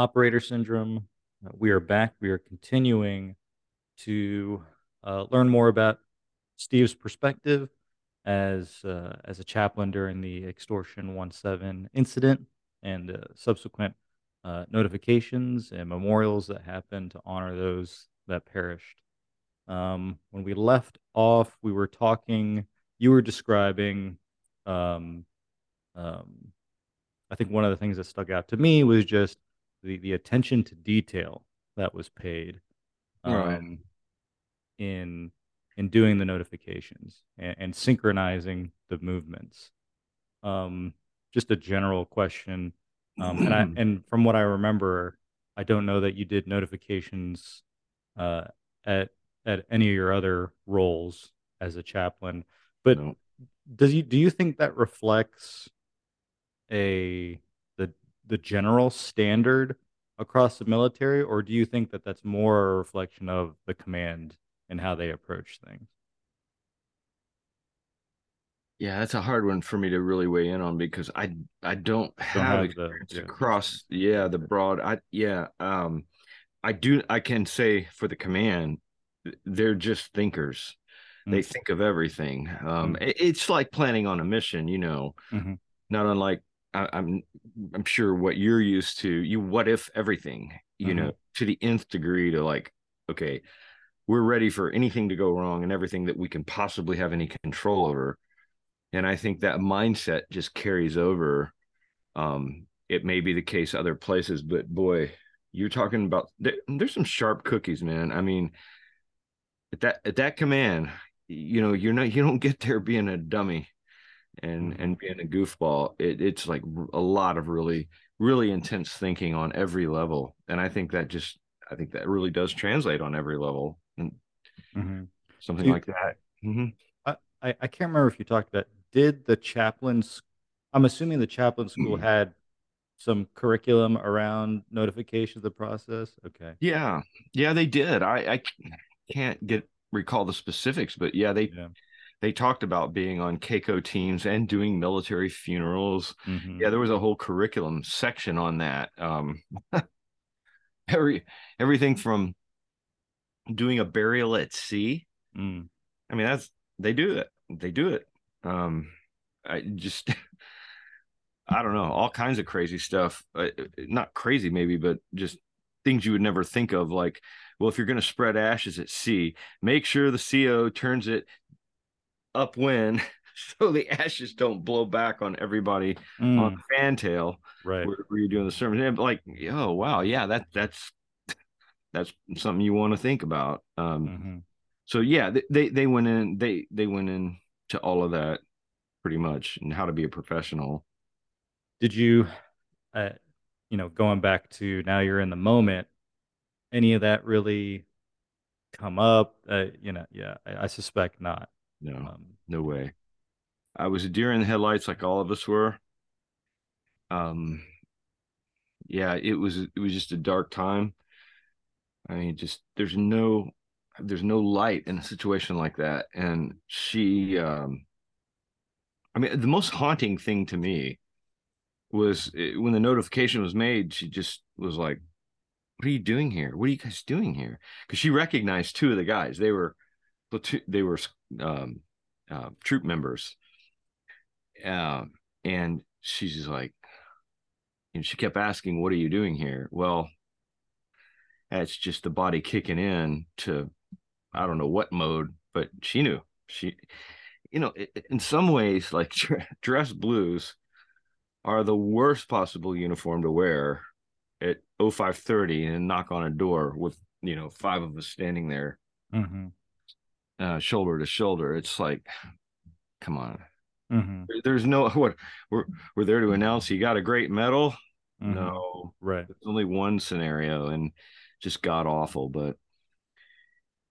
Operator Syndrome. We are back. We are continuing to learn more about Steve's perspective as a chaplain during the Extortion 17 incident and subsequent notifications and memorials that happened to honor those that perished. When we left off, we were talking, you were describing, I think one of the things that stuck out to me was just the attention to detail that was paid in doing the notifications and synchronizing the movements. Just a general question. And from what I remember, I don't know that you did notifications at any of your other roles as a chaplain, but no. Do you think that reflects the general standard across the military, or do you think that that's more a reflection of the command and how they approach things? Yeah, that's a hard one for me to really weigh in on because I don't have experience across the broad. I can say for the command, they're just thinkers. Mm-hmm. They think of everything. Mm-hmm. It's like planning on a mission, you know. Mm-hmm. Not unlike I'm sure what you're used to. You what if everything, you mm-hmm. know, to the nth degree, to like, okay, we're ready for anything to go wrong and everything that we can possibly have any control over. And I think that mindset just carries over. It may be the case other places, but boy, you're talking about there's some sharp cookies, man. I mean, at that command, you know, you don't get there being a dummy and being a goofball. It's like a lot of really, really intense thinking on every level. And I think that really does translate on every level and mm-hmm. something like that. Mm-hmm. I can't remember if you talked about, did the chaplains, I'm assuming the chaplain school had some curriculum around notification of the process. Okay. Yeah. Yeah, they did. I can't recall the specifics, but yeah, they talked about being on CAECO teams and doing military funerals. Mm-hmm. Yeah. There was a whole curriculum section on that. Everything from doing a burial at sea. Mm. I mean, they do it. I don't know, all kinds of crazy stuff. Not crazy maybe, but just things you would never think of. Like, well, if you're going to spread ashes at sea, make sure the CO turns it upwind so the ashes don't blow back on everybody on fantail. Right. Where you're doing the sermon. And like, oh, wow. Yeah. That's something you want to think about. Mm-hmm. So yeah, they went in to all of that pretty much, and how to be a professional. Did you, you know, going back to now you're in the moment, any of that really come up? You know, yeah, I suspect not. No, no way. I was a deer in the headlights, like all of us were. Yeah, it was just a dark time. I mean, just there's no light in a situation like that. And she, I mean, the most haunting thing to me was when the notification was made, she just was like, what are you doing here? What are you guys doing here? Because she recognized two of the guys. They were troop members. And she's just like, and she kept asking, what are you doing here? Well, that's just the body kicking in to, I don't know what mode, but she knew. She, you know, in some ways, like dress blues are the worst possible uniform to wear at 0530 and knock on a door with, you know, five of us standing there, mm-hmm. Shoulder to shoulder. It's like, come on. Mm-hmm. There's no, we're there to announce you got a great medal. Mm-hmm. No, right. There's only one scenario, and just god awful. But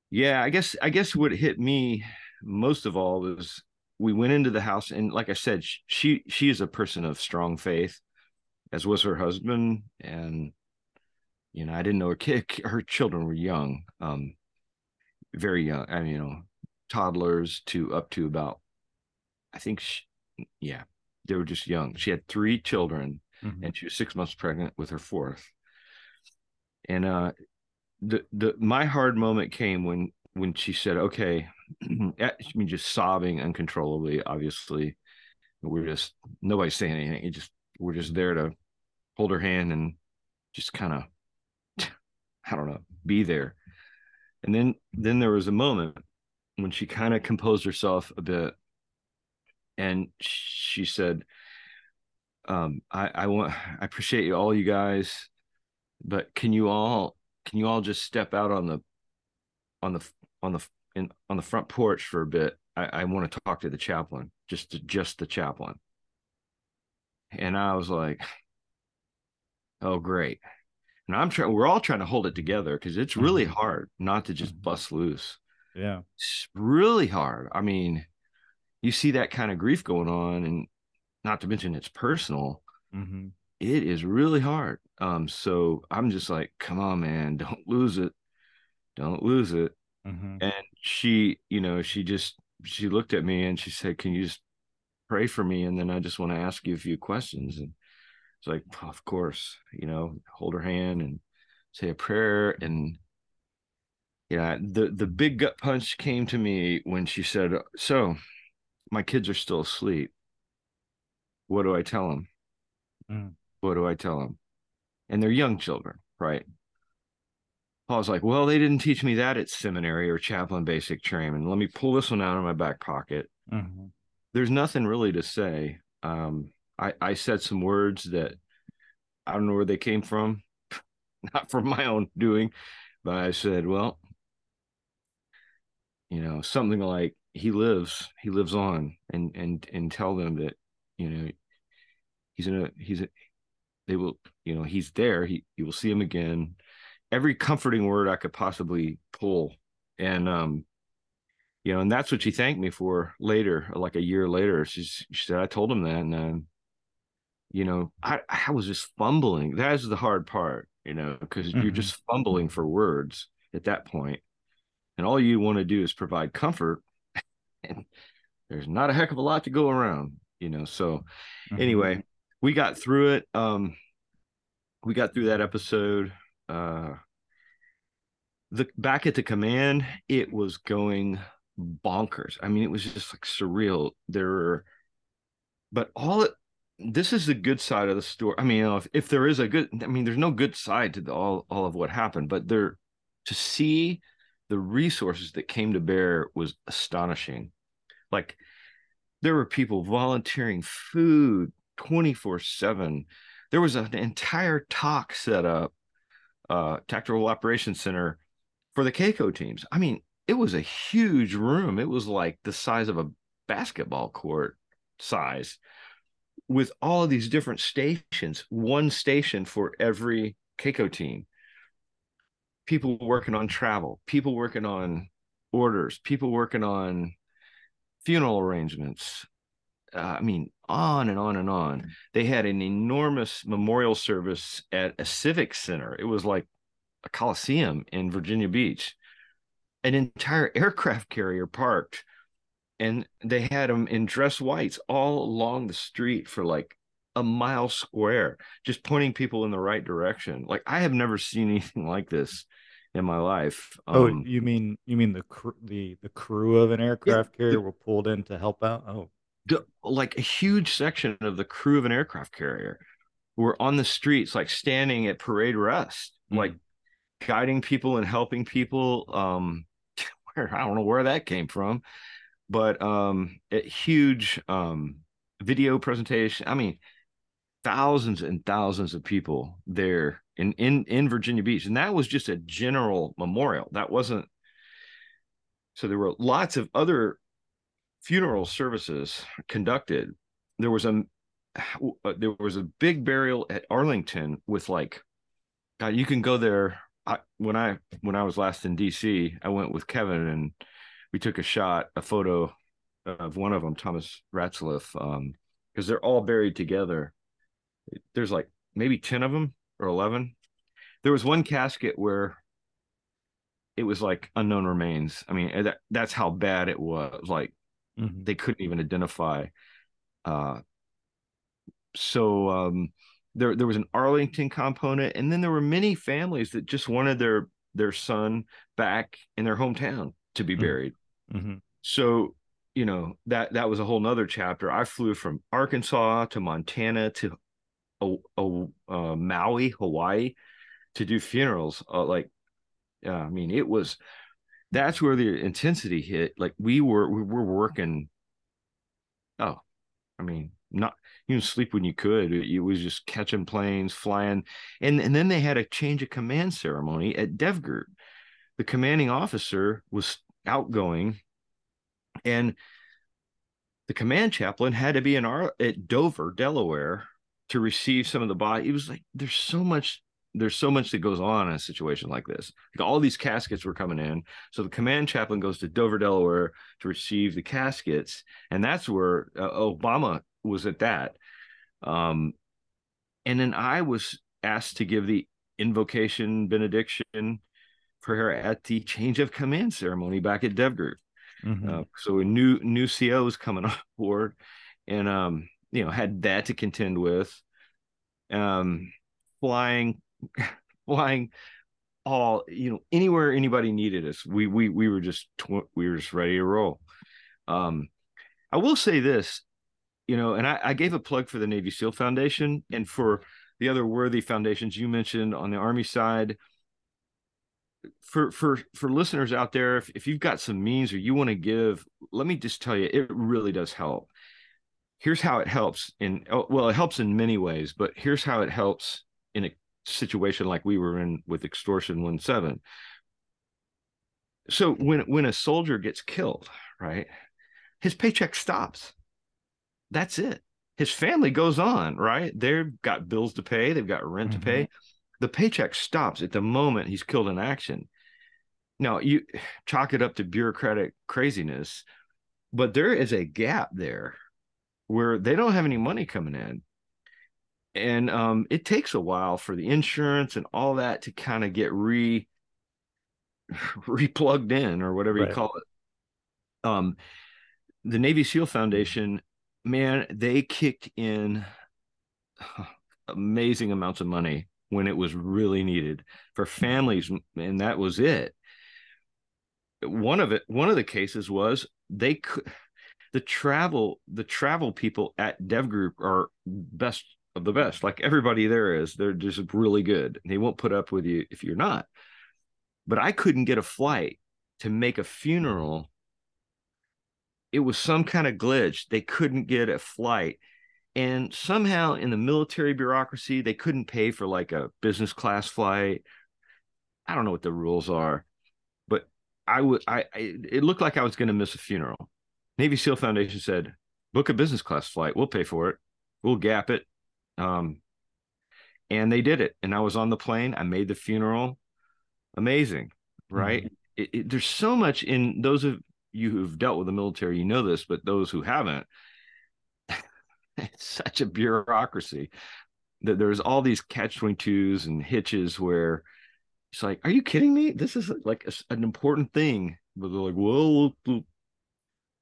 yeah, I guess what hit me most of all was we went into the house, and like I said, she is a person of strong faith, as was her husband. And, you know, I didn't know her children were young, very young. I mean, you know, toddlers to up to about, I think, they were just young. She had three children, mm-hmm. and she was 6 months pregnant with her fourth. And my hard moment came when she said, "Okay," I mean, just sobbing uncontrollably. Obviously, nobody's saying anything. We're just there to hold her hand and just kind of, I don't know, be there. And then there was a moment when she kind of composed herself a bit, and she said, I appreciate you all, you guys, but can you all just step out on the front porch for a bit? I want to talk to the chaplain, just the chaplain." And I was like, "Oh, great." And we're all trying to hold it together, because it's really hard not to just bust loose. Yeah. It's really hard. I mean, you see that kind of grief going on, and not to mention it's personal. Mm-hmm. It is really hard. So I'm just like, "Come on, man, don't lose it. Don't lose it." Mm-hmm. And she, she looked at me and she said, "Can you just pray for me? And then I just want to ask you a few questions." And it's like, oh, of course, hold her hand and say a prayer. And yeah, the big gut punch came to me when she said, "So my kids are still asleep. What do I tell them?" Mm. What do I tell them? And they're young children, right? Paul's like, "Well, they didn't teach me that at seminary or chaplain basic training. And let me pull this one out of my back pocket." Mm-hmm. There's nothing really to say. I said some words that I don't know where they came from, not from my own doing, but I said, well, something like, he lives on, and tell them that, he's there. You will see him again. Every comforting word I could possibly pull. And, and that's what she thanked me for later, like a year later. She said, "I told him that." And, I was just fumbling. That is the hard part, because mm-hmm. you're just fumbling for words at that point. And all you want to do is provide comfort. And there's not a heck of a lot to go around, So mm-hmm. anyway, we got through it. We got through that episode. Back at the command, it was going bonkers. I mean, it was just like surreal. This is the good side of the story. I mean, if there is a good, I mean, there's no good side to all of what happened, but to see the resources that came to bear was astonishing. Like, there were people volunteering food 24/7. There was an entire talk set up, Tactical Operations Center for the CAICO teams. I mean, it was a huge room. It was like the size of a basketball court size, with all of these different stations, one station for every CAICO team. People working on travel, people working on orders, people working on funeral arrangements. On and on and on. They had an enormous memorial service at a civic center. It was like a coliseum in Virginia Beach. An entire aircraft carrier parked, and they had them in dress whites all along the street for like a mile square, just pointing people in the right direction. Like, I have never seen anything like this in my life. You mean the crew of an aircraft carrier were pulled in to help out? Oh. Like, a huge section of the crew of an aircraft carrier were on the streets, like standing at parade rest, mm-hmm. like guiding people and helping people. I don't know where that came from, but a huge video presentation. I mean, thousands and thousands of people there in Virginia Beach. And that was just a general memorial. That wasn't. So there were lots of other funeral services conducted. There was a big burial at Arlington with, like, God, you can go there. When I was last in DC, I went with Kevin and we took a photo of one of them, Thomas Ratzliff, because they're all buried together. There's like maybe 10 of them or 11. There was one casket where it was like unknown remains. I mean, that's how bad it was. Like, they couldn't even identify. So there was an Arlington component, and then there were many families that just wanted their son back in their hometown to be buried. Mm-hmm. So, you know, that was a whole nother chapter. I flew from Arkansas to Montana to Maui, Hawaii, to do funerals. I mean, it was, that's where the intensity hit. Like we were working. Oh, I mean, not, you know, sleep when you could. It was just catching planes, flying. And then they had a change of command ceremony at DevGru. The commanding officer was outgoing, and the command chaplain had to be at Dover, Delaware, to receive some of the body. It was like, there's so much that goes on in a situation like this. Like, all these caskets were coming in. So the command chaplain goes to Dover, Delaware to receive the caskets. And that's where Obama was at that. And then I was asked to give the invocation, benediction prayer at the change of command ceremony back at DevGru. Mm-hmm. So a new CO was coming on board, and, you know, had that to contend with, flying all, you know, anywhere anybody needed us, we were just ready to roll. I will say this, you know, and I gave a plug for the Navy SEAL Foundation and for the other worthy foundations you mentioned on the Army side. For listeners out there, if you've got some means or you want to give, let me just tell you, it really does help. Here's how it helps it helps in many ways, but here's how it helps in a situation like we were in with Extortion 17. So when a soldier gets killed, right, his paycheck stops. That's it. His family goes on, right? They've got bills to pay. They've got rent mm-hmm. to pay. The paycheck stops at the moment he's killed in action. Now, you chalk it up to bureaucratic craziness, but there is a gap there where they don't have any money coming in. And it takes a while for the insurance and all that to kind of get replugged in, or whatever right. you call it. The Navy SEAL Foundation, man, they kicked in amazing amounts of money when it was really needed for families, and that was it. One of the cases was the travel people at DevGru are best of the best. Like, everybody there is, they're just really good. They won't put up with you if you're not. But I couldn't get a flight to make a funeral. It was some kind of glitch. They couldn't get a flight. And somehow in the military bureaucracy, they couldn't pay for like a business class flight. I don't know what the rules are, but it looked like I was going to miss a funeral. Navy SEAL Foundation said, book a business class flight. We'll pay for it. We'll gap it. And they did it. And I was on the plane. I made the funeral. Amazing, right? Mm-hmm. There's so much in those of you who've dealt with the military, you know this, but those who haven't, it's such a bureaucracy that there's all these catch-22s and hitches where it's like, are you kidding me? This is like an important thing. But they're like, whoa,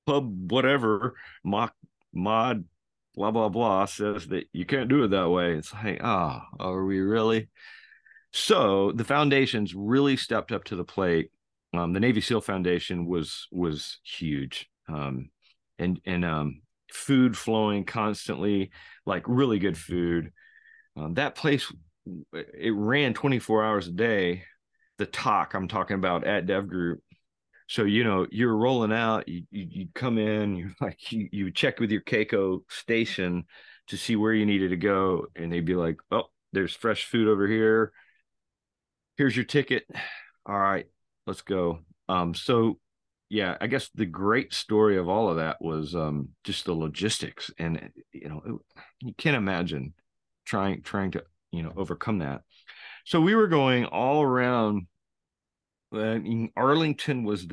pub, whatever, mod, blah, blah, blah, says that you can't do it that way. It's like, oh, are we really? So the foundations really stepped up to the plate. The Navy SEAL Foundation was huge. Food flowing constantly, like really good food. That place, it ran 24 hours a day. The talk I'm talking about at DevGru. So, you know, you're rolling out, you come in, you're like, you check with your Keiko station to see where you needed to go. And they'd be like, oh, there's fresh food over here. Here's your ticket. All right, let's go. So yeah, I guess the great story of all of that was just the logistics, and you know, you can't imagine trying to, you know, overcome that. So we were going all around. I mean, Arlington was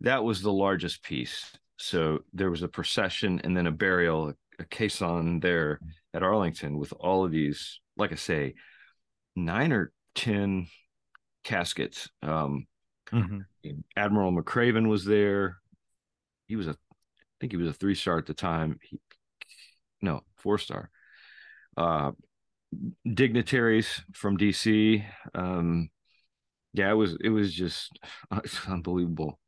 that was the largest piece. So there was a procession and then a burial, a caisson there at Arlington with all of these, like I say, 9 or 10 caskets. Mm-hmm. Admiral McRaven was there. He was a 3-star at the time. 4-star. dignitaries from DC. Yeah, it was just unbelievable.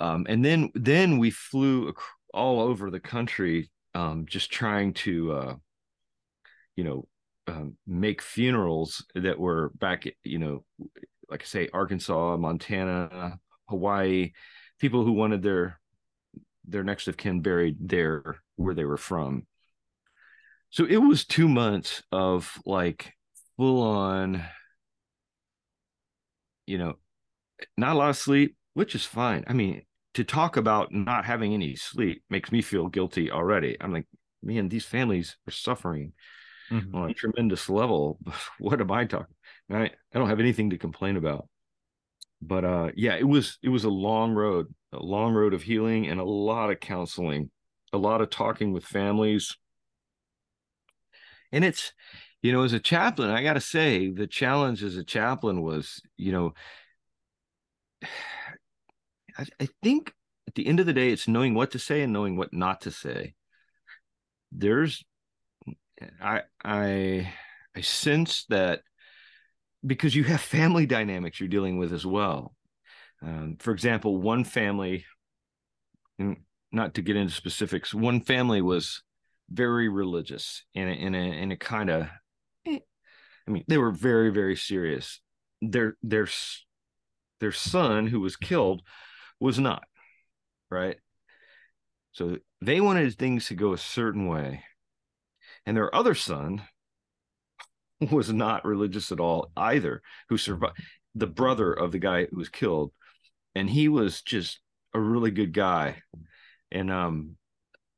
And then we flew all over the country, just trying to, make funerals that were back, like I say, Arkansas, Montana, Hawaii, people who wanted their next of kin buried there where they were from. So it was 2 months of like full on, not a lot of sleep, which is fine. I mean, to talk about not having any sleep makes me feel guilty already. I'm like, man, these families are suffering mm-hmm. on a tremendous level. What am I talking? I don't have anything to complain about. But yeah, it was a long road of healing and a lot of counseling, a lot of talking with families. And it's, as a chaplain, I got to say, the challenge as a chaplain was, I think at the end of the day, it's knowing what to say and knowing what not to say. I sense that because you have family dynamics you're dealing with as well. For example, one family, and not to get into specifics, one family was very religious in a kind of, they were very, very serious. Their son, who was killed, was not, right? So they wanted things to go a certain way. And their other son was not religious at all either, who survived, the brother of the guy who was killed. And he was just a really good guy. And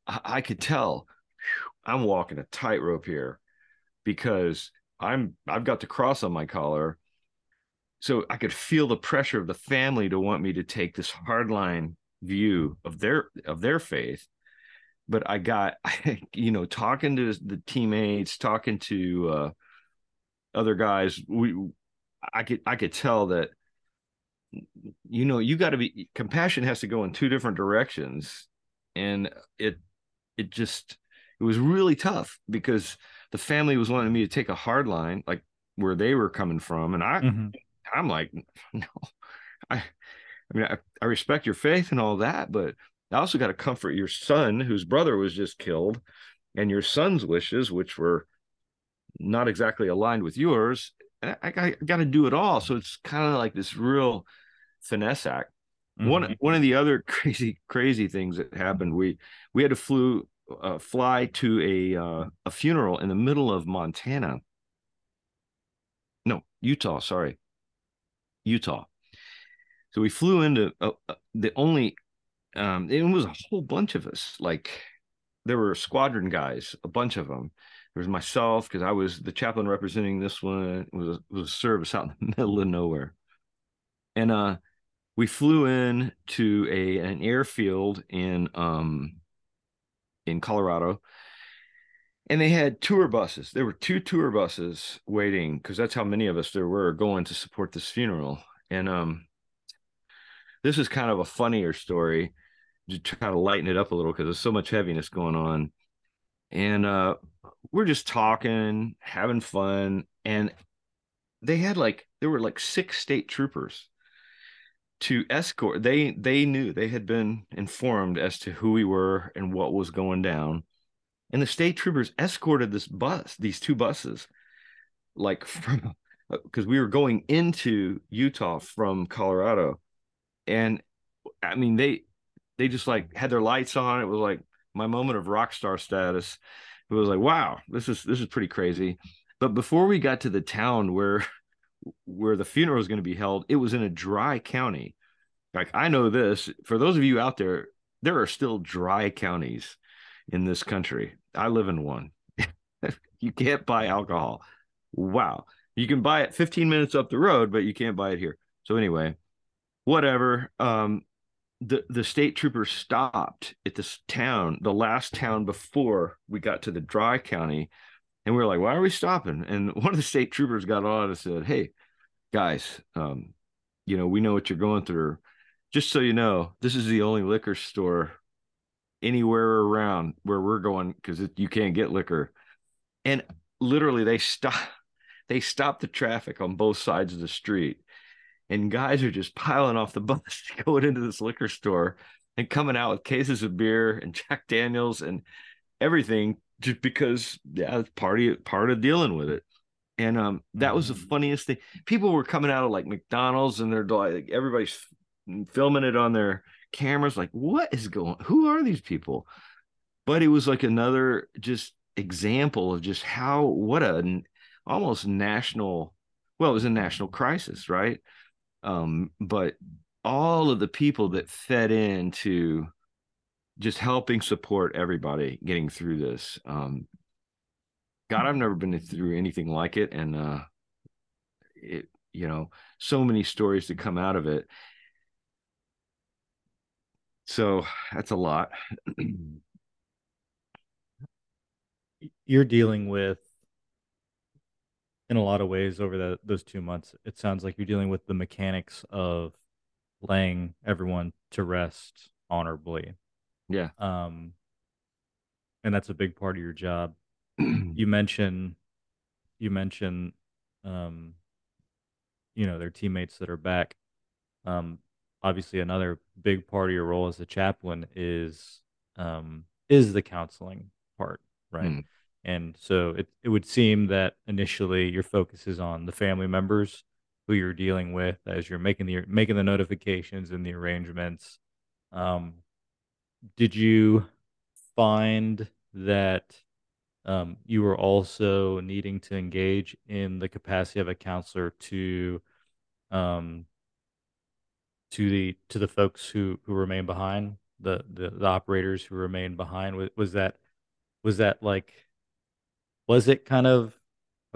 I could tell, I'm walking a tightrope here because I've got the cross on my collar. So I could feel the pressure of the family to want me to take this hardline view of their faith. But I got, talking to the teammates, talking to other guys, I could tell that, you got to be, compassion has to go in two different directions. And it was really tough because the family was wanting me to take a hard line, like where they were coming from. And I'm like, no, I mean, I respect your faith and all that, but I also got to comfort your son whose brother was just killed and your son's wishes, which were not exactly aligned with yours. And I got to do it all. So it's kind of like this real finesse act. Mm-hmm. One of the other crazy things that happened, we had to fly to a funeral in the middle of Montana. No, Utah, sorry. Utah. So we flew into the only, it was a whole bunch of us. Like there were squadron guys, a bunch of them. There was myself, because I was the chaplain representing this one. It was a service out in the middle of nowhere. And we flew in to an airfield in Colorado. And they had tour buses. There were two tour buses waiting because that's how many of us there were going to support this funeral. And this is kind of a funnier story to try to lighten it up a little because there's so much heaviness going on. And we're just talking, having fun. And they had there were 6 state troopers to escort. They knew, they had been informed as to who we were and what was going down. And the state troopers escorted this bus, these two buses, because we were going into Utah from Colorado. And I mean, they just had their lights on. It was like my moment of rock star status. It was like, wow, this is pretty crazy. But before we got to the town where the funeral was going to be held, it was in a dry county. I know this, for those of you out there, there are still dry counties in this country. I live in one. You can't buy alcohol. Wow. You can buy it 15 minutes up the road, but you can't buy it here. So anyway, whatever. The state trooper stopped at this town, the last town before we got to the dry county. And we were like, why are we stopping? And one of the state troopers got on and said, hey guys, we know what you're going through. Just so you know, this is the only liquor store anywhere around where we're going, because you can't get liquor. And literally they stopped the traffic on both sides of the street, and guys are just piling off the bus going into this liquor store and coming out with cases of beer and Jack Daniels and everything, just because, yeah, it's part of dealing with it. And that was the funniest thing. People were coming out of like McDonald's, and they're like, everybody's filming it on their cameras. Like, what is going on? Who are these people? But it was like another just example of just how, what a almost national, well, it was a national crisis, right? But all of the people that fed into just helping support everybody getting through this. God, I've never been through anything like it. And, it, you know, so many stories that come out of it. So that's a lot. You're dealing with, in a lot of ways over those 2 months, it sounds like you're dealing with the mechanics of laying everyone to rest honorably. Yeah. And that's a big part of your job. You mention, you know, their teammates that are back. Obviously, another big part of your role as a chaplain is the counseling part, right? Mm. And so it would seem that initially your focus is on the family members who you're dealing with as you're making the notifications and the arrangements. Did you find that? You were also needing to engage in the capacity of a counselor to the folks who remain behind, the operators who remain behind. Was it kind of,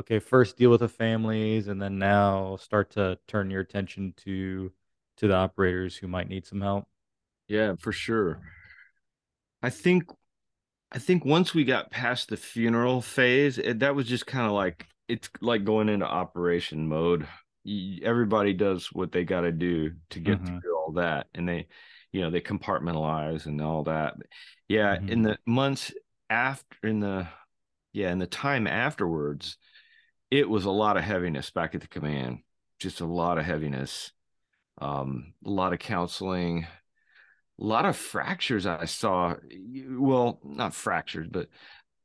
okay, first deal with the families and then now start to turn your attention to the operators who might need some help? Yeah, for sure. I think once we got past the funeral phase, that was just kind of like, it's like going into operation mode. Everybody does what they got to do to get through all that. And they compartmentalize and all that. But yeah. Mm-hmm. In the months after, in the time afterwards, it was a lot of heaviness back at the command, just a lot of heaviness, a lot of counseling. A lot of fractures I saw, well, not fractures, but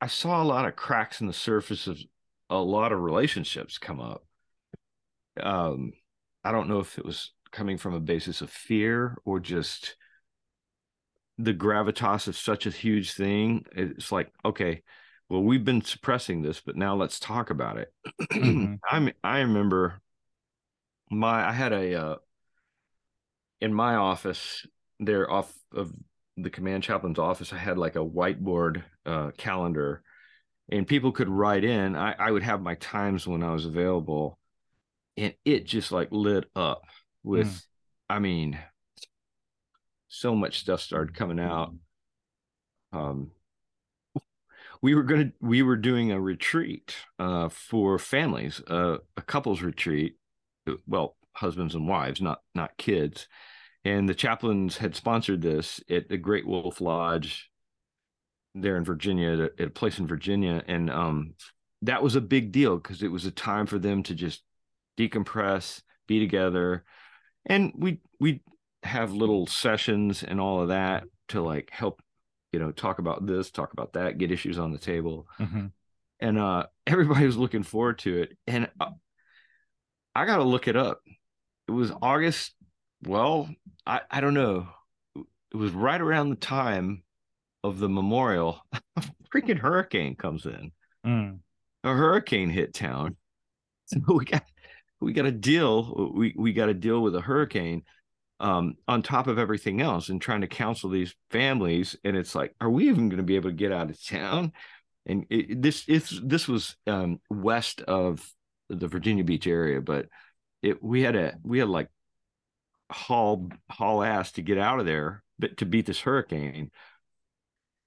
I saw a lot of cracks in the surface of a lot of relationships come up. I don't know if it was coming from a basis of fear or just the gravitas of such a huge thing. It's like, okay, well, we've been suppressing this, but now let's talk about it. I remember I had in my office, there off of the command chaplain's office, I had like a whiteboard calendar, and people could write in. I would have my times when I was available, and it just like lit up with, I mean, so much stuff started coming out. We were doing a retreat for families, a couples retreat, well, husbands and wives, not kids. And the chaplains had sponsored this at the Great Wolf Lodge there in Virginia, at a place in Virginia. And that was a big deal because it was a time for them to just decompress, be together. And we have little sessions and all of that to like help, you know, talk about this, talk about that, get issues on the table. Mm-hmm. And everybody was looking forward to it. And I got to look it up. It was August. Well, I don't know. It was right around the time of the memorial. A freaking hurricane comes in. Mm. A hurricane hit town. So we got a deal. We got to deal with a hurricane on top of everything else, and trying to counsel these families. And it's like, are we even going to be able to get out of town? And this was west of the Virginia Beach area, but we had like haul ass to get out of there, but to beat this hurricane.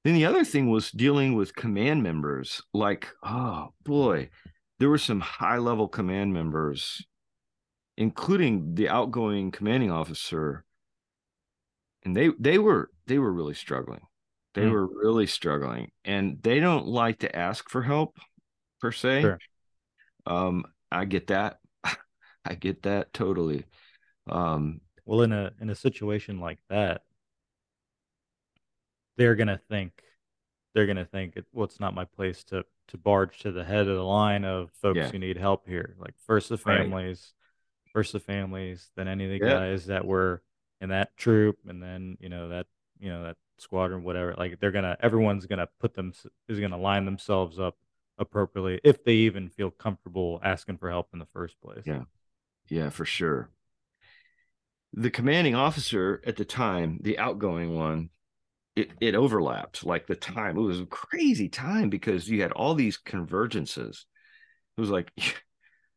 Then the other thing was dealing with command members. Like, oh boy, there were some high level command members, including the outgoing commanding officer, and they were really struggling. They were really struggling, and they don't like to ask for help. per se. Sure. I get that. I get that totally. Well, in a situation like that, they're gonna think, well, it's not my place to barge to the head of the line of folks who need help here. Like first the families, then any of the guys that were in that troop, and then that squadron, whatever. Like everyone's gonna line themselves up appropriately if they even feel comfortable asking for help in the first place. Yeah, for sure. The commanding officer at the time, the outgoing one, it overlapped. Like the time, it was a crazy time because you had all these convergences. It was like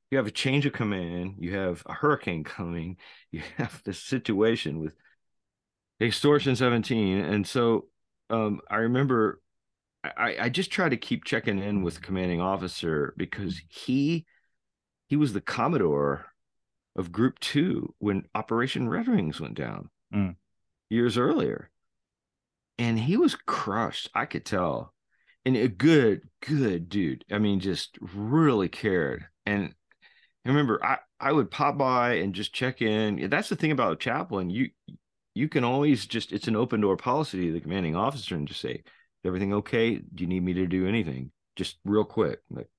you have a change of command, you have a hurricane coming, you have this situation with Extortion 17. And so I remember I just tried to keep checking in with the commanding officer because he was the Commodore of Group 2 when Operation Red Wings went down years earlier. And he was crushed, I could tell. And a good dude. I mean, just really cared. And I remember I would pop by and just check in. That's the thing about a chaplain. You can always just, it's an open door policy to the commanding officer and just say, is everything okay? Do you need me to do anything? Just real quick. Like,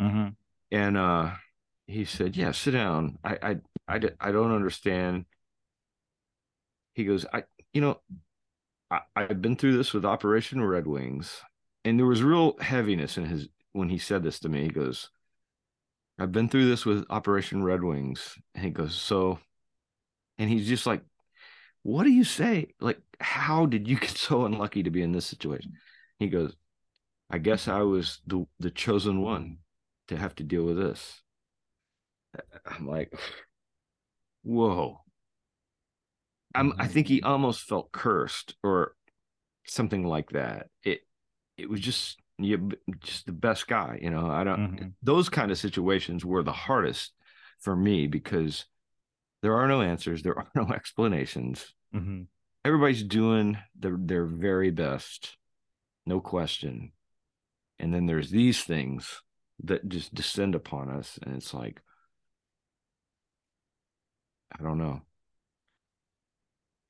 mm-hmm. And he said, yeah, sit down. I don't understand. He goes, I've been through this with Operation Red Wings. And there was real heaviness in his, when he said this to me, he goes, I've been through this with Operation Red Wings. And he goes, so, and he's just like, what do you say? Like, how did you get so unlucky to be in this situation? He goes, I guess I was the chosen one to have to deal with this. I'm like, whoa. I think he almost felt cursed or something like that. It was just the best guy, I don't, mm-hmm. Those kind of situations were the hardest for me because there are no answers. There are no explanations. Mm-hmm. Everybody's doing their very best. No question. And then there's these things that just descend upon us. And it's like, I don't know.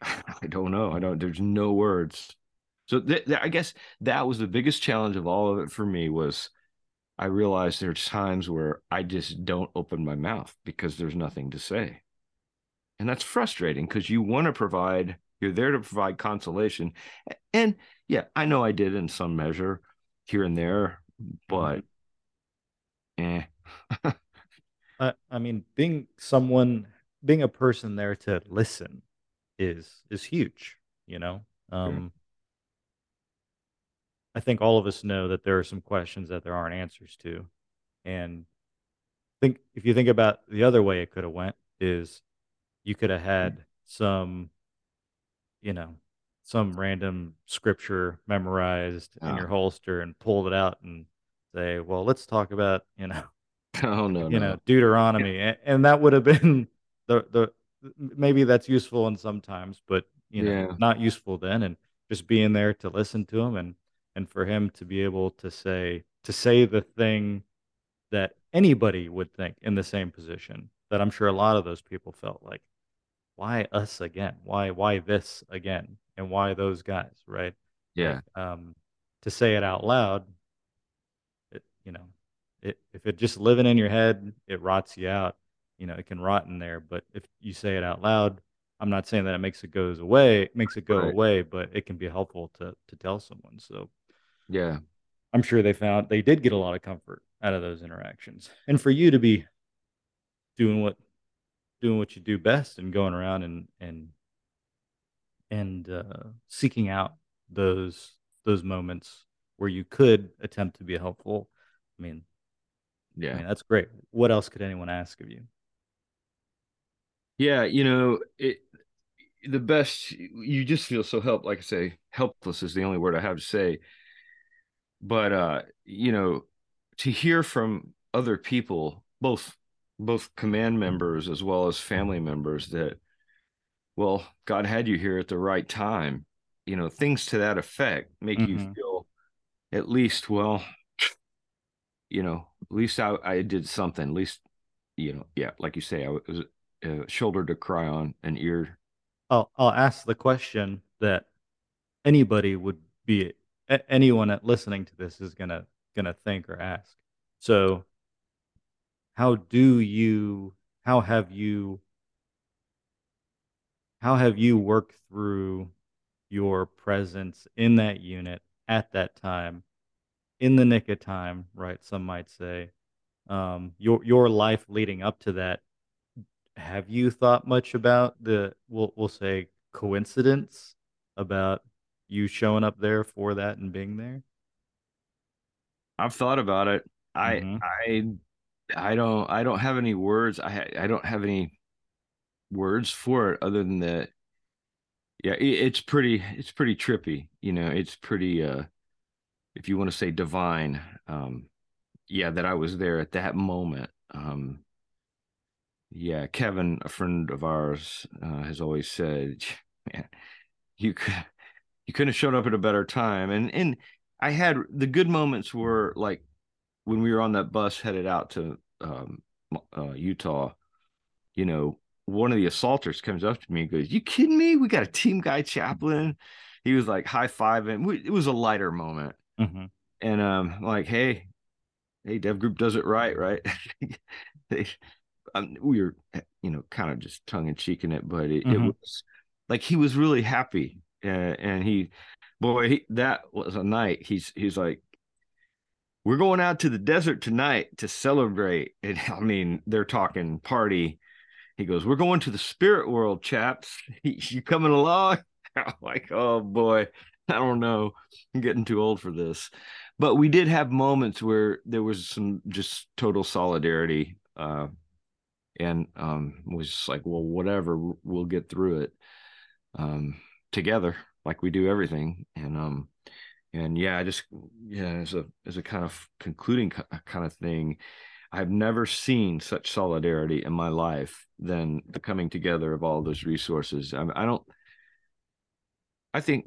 I don't know. There's no words. So I guess that was the biggest challenge of all of it for me was I realized there's times where I just don't open my mouth because there's nothing to say. And that's frustrating because you're there to provide consolation. And yeah, I know I did in some measure here and there, but I mean, being a person there to listen is huge, sure. I think all of us know that there are some questions that there aren't answers to. And I think if you think about the other way it could have went is you could have had some random scripture memorized in your holster and pulled it out and say, well, let's talk about, Deuteronomy. And that would have been the maybe that's useful in sometimes, but not useful then. And just being there to listen to him and for him to be able to say the thing that anybody would think in the same position that I'm sure a lot of those people felt like, why us again? Why this again? And why those guys? Right? Yeah. Like, to say it out loud, if it just living in your head, it rots you out. It can rot in there, but if you say it out loud, I'm not saying that it makes it go away, but it can be helpful to tell someone. So yeah, I'm sure they did get a lot of comfort out of those interactions. And for you to be doing what you do best and going around and seeking out those moments where you could attempt to be helpful. I mean, that's great. What else could anyone ask of you? Yeah, the best, you just feel so helped. Like I say, helpless is the only word I have to say. But, to hear from other people, both command members as well as family members that, well, God had you here at the right time, things to that effect make mm-hmm. you feel at least, well, you know, at least I did something. At least, you know, yeah, like you say, I was a shoulder to cry on, an ear. I'll ask the question that anybody would be, anyone at listening to this is gonna think or ask. So, how have you worked through your presence in that unit at that time, in the nick of time, right? Some might say, your life leading up to that. Have you thought much about the, we'll say, coincidence about you showing up there for that and being there? I've thought about it. I don't have any words. I don't have any words for it other than that. Yeah, it's pretty trippy. You know, it's pretty, if you want to say, divine. Yeah, that I was there at that moment. Yeah, Kevin, a friend of ours, has always said, "Man, you couldn't have shown up at a better time." And I had the good moments were like when we were on that bus headed out to Utah. You know, one of the assaulters comes up to me and goes, "You kidding me? We got a team guy chaplain." He was like high fiving. It was a lighter moment, and like, hey, Dev Group does it right? We were, you know, kind of just tongue in cheek in it, but it was like he was really happy, and he, that was a night. He's like, "We're going out to the desert tonight to celebrate," and I mean, they're talking party. He goes, "We're going to the spirit world, chaps. You coming along?" I'm like, "Oh boy, I don't know. I'm getting too old for this." But we did have moments where there was some just total solidarity. And was just like, well, whatever, we'll get through it together, like we do everything. And yeah, I just, yeah, as a kind of concluding kind of thing, I've never seen such solidarity in my life than the coming together of all those resources. I think,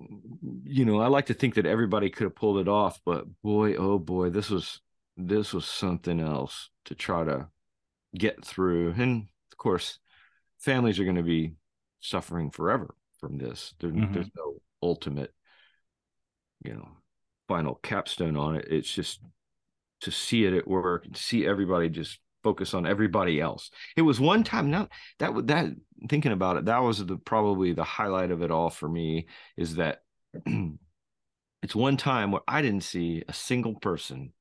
you know, I like to think that everybody could have pulled it off, but boy, oh boy, this was something else to try to get through. And of course, families are going to be suffering forever from this. There's no ultimate, you know, final capstone on it. It's just to see it at work and see everybody just focus on everybody else. It was one time now that thinking about it, that was probably the highlight of it all for me, is that it's one time where I didn't see a single person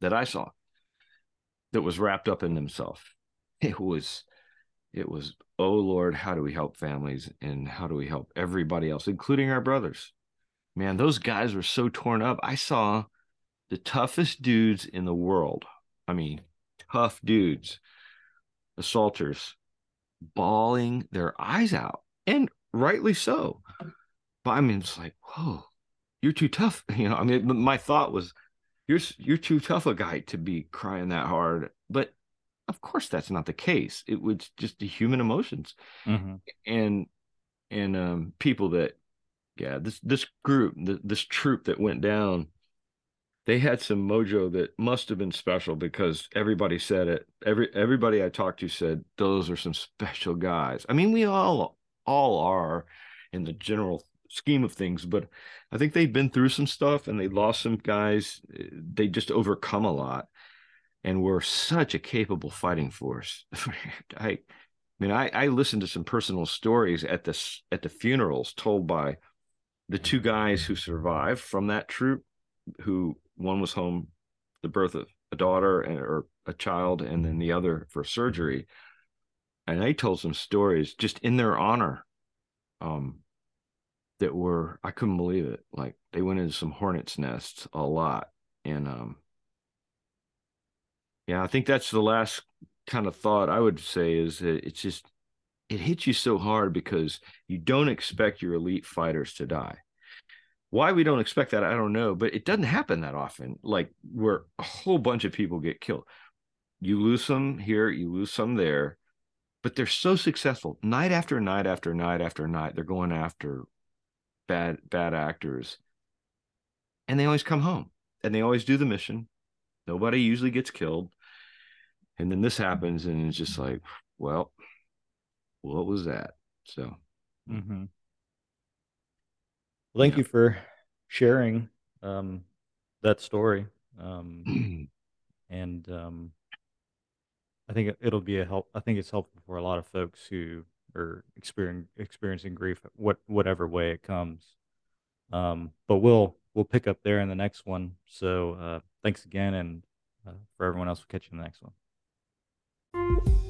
that I saw that was wrapped up in themselves. It was, oh Lord, how do we help families and how do we help everybody else, including our brothers? Man, those guys were so torn up. I saw the toughest dudes in the world. I mean, tough dudes, assaulters, bawling their eyes out, and rightly so. But I mean, it's like, whoa, you're too tough. You know, I mean, my thought was, You're too tough a guy to be crying that hard, but of course that's not the case. It was just the human emotions, and people that, yeah, this group, this troop that went down, they had some mojo that must have been special, because everybody said it. Everybody I talked to said those are some special guys. I mean, we all are in the general scheme of things, but I think they've been through some stuff and they lost some guys. They just overcome a lot and were such a capable fighting force. I mean I listened to some personal stories at the funerals told by the two guys who survived from that troop, who one was home the birth of a daughter or a child, and then the other for surgery, and they told some stories just in their honor that were, I couldn't believe it. Like, they went into some hornet's nests a lot. And yeah, I think that's the last kind of thought I would say, is that it's just, it hits you so hard because you don't expect your elite fighters to die. Why we don't expect that, I don't know, but it doesn't happen that often. Like, where a whole bunch of people get killed. You lose some here, you lose some there, but they're so successful. Night after night after night after night, they're going after bad actors, and they always come home and they always do the mission Nobody usually gets killed. And then this happens, and it's just like, well, what was that? So, well, thank you for sharing that story. And I think it'll be a help. I think it's helpful for a lot of folks who are experiencing grief, whatever way it comes. But we'll pick up there in the next one. So thanks again, and for everyone else, we'll catch you in the next one.